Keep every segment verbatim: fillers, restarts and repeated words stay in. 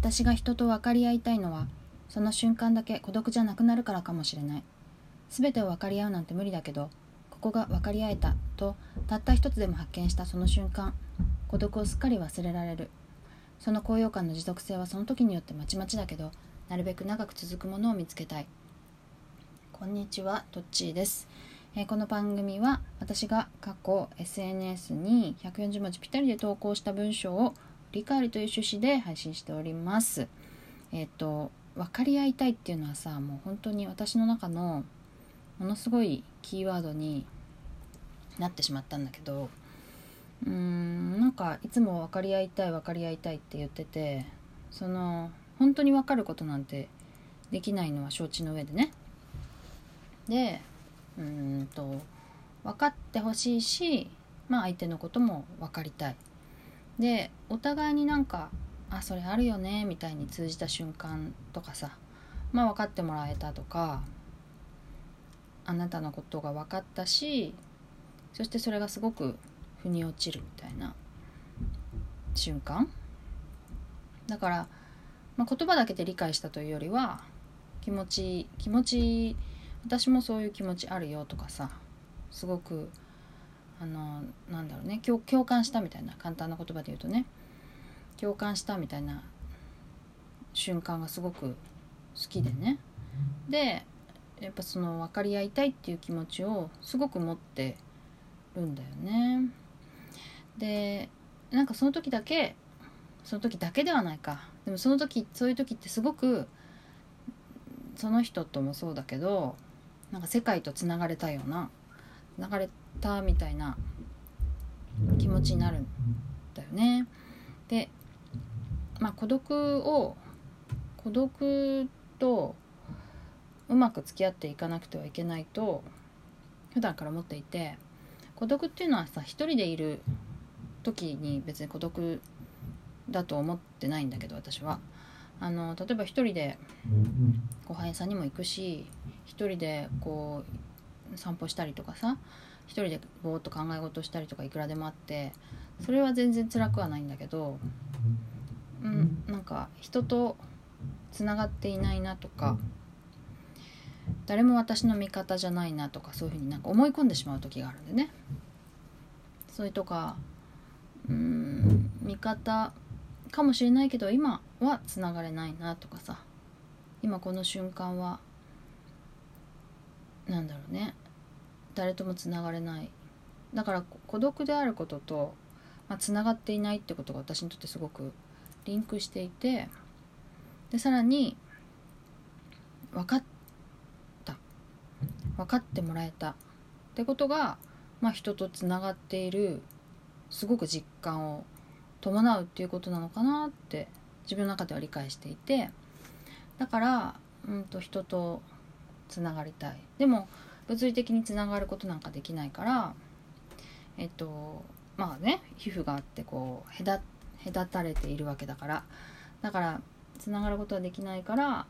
私が人と分かり合いたいのは、その瞬間だけ孤独じゃなくなるからかもしれない。すべてを分かり合うなんて無理だけど、ここが分かり合えたとたった一つでも発見したその瞬間、孤独をすっかり忘れられる。その高揚感の持続性はその時によってまちまちだけど、なるべく長く続くものを見つけたい。こんにちは、トッチーです。えー、この番組は私が過去 エスエヌエス にひゃくよんじゅうもじぴったりで投稿した文章を振り返るという趣旨で配信しております。えっと、分かり合いたいっていうのはさ、もう本当に私の中のものすごいキーワードになってしまったんだけど、うーんなんかいつも分かり合いたい分かり合いたいって言ってて、その本当に分かることなんてできないのは承知の上でね。でうーんと分かってほしいし、まあ相手のことも分かりたい。でお互いになんか、あそれあるよねみたいに通じた瞬間とかさ、まあ分かってもらえたとか、あなたのことが分かったし、そしてそれがすごく腑に落ちるみたいな瞬間だから、まあ、言葉だけで理解したというよりは気持ち気持ち私もそういう気持ちあるよとかさ、すごくあのなんだろうね、共感したみたいな、簡単な言葉で言うとね、共感したみたいな瞬間がすごく好きでね。でやっぱその分かり合いたいっていう気持ちをすごく持ってるんだよね。でなんかその時だけその時だけではないかでもその時そういう時ってすごくその人ともそうだけど、なんか世界とつながれたようなつながれたみたいな気持ちになるんだよね。で、まあ、孤独を孤独とうまく付き合っていかなくてはいけないと普段から思っていて、孤独っていうのはさ、一人でいる時に別に孤独だと思ってないんだけど、私はあの例えば一人でご飯屋さんにも行くし、一人でこう散歩したりとかさ、一人でぼーっと考え事したりとかいくらでもあって、それは全然辛くはないんだけど、うん、なんか人とつながっていないなとか、誰も私の味方じゃないなとか、そういうふうになんか思い込んでしまう時があるんでね。それとかうーん味方かもしれないけど今はつながれないなとかさ、今この瞬間はなんだろうね、誰ともつながれない。だから孤独であることと、まあ、つながっていないってことが私にとってすごくリンクしていて、でさらに分かっ分かってもらえたってことが、まあ、人とつながっているすごく実感を伴うっていうことなのかなって自分の中では理解していて、だから、うん、と人とつながりたい。でも物理的につながることなんかできないから、えっとまあね、皮膚があってこう隔、隔たれているわけだから、だからつながることはできないから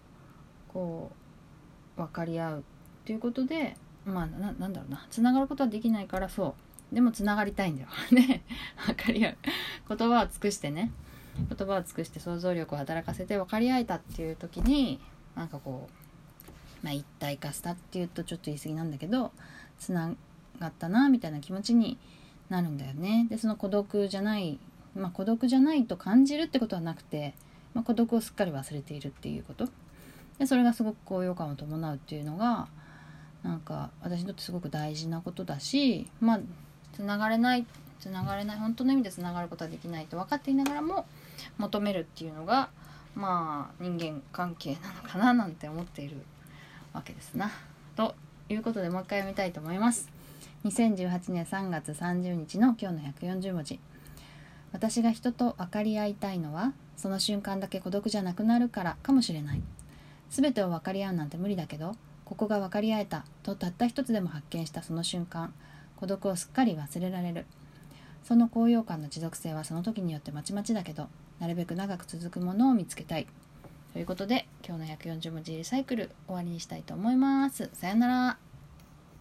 こう分かり合うということで、まあ な, なんだろうなつながることはできないから、そうでもつながりたいんだよね分かり合う言葉を尽くしてね言葉を尽くして想像力を働かせて分かり合えたっていう時に、なんかこう、まあ、一体化したっていうとちょっと言い過ぎなんだけど、つながったなみたいな気持ちになるんだよね。でその孤独じゃない、まあ、孤独じゃないと感じるってことはなくて、まあ、孤独をすっかり忘れているっていうことで、それがすごく高揚感を伴うっていうのがなんか私にとってすごく大事なことだし、まあつながれないつながれない本当の意味でつながることはできないと分かっていながらも求めるっていうのが、まあ人間関係なのかななんて思っているわけですな。ということでもう一回読みたいと思います。にせんじゅうはちねんさんがつさんじゅうにちの今日のひゃくよんじゅうもじ。私が人と分かり合いたいのは、その瞬間だけ孤独じゃなくなるからかもしれない。すべてを分かり合うなんて無理だけど、ここが分かり合えたとたった一つでも発見したその瞬間、孤独をすっかり忘れられる。その高揚感の持続性はその時によってまちまちだけど、なるべく長く続くものを見つけたい。ということで今日のひゃくよんじゅう文字リサイクル終わりにしたいと思います。さよなら。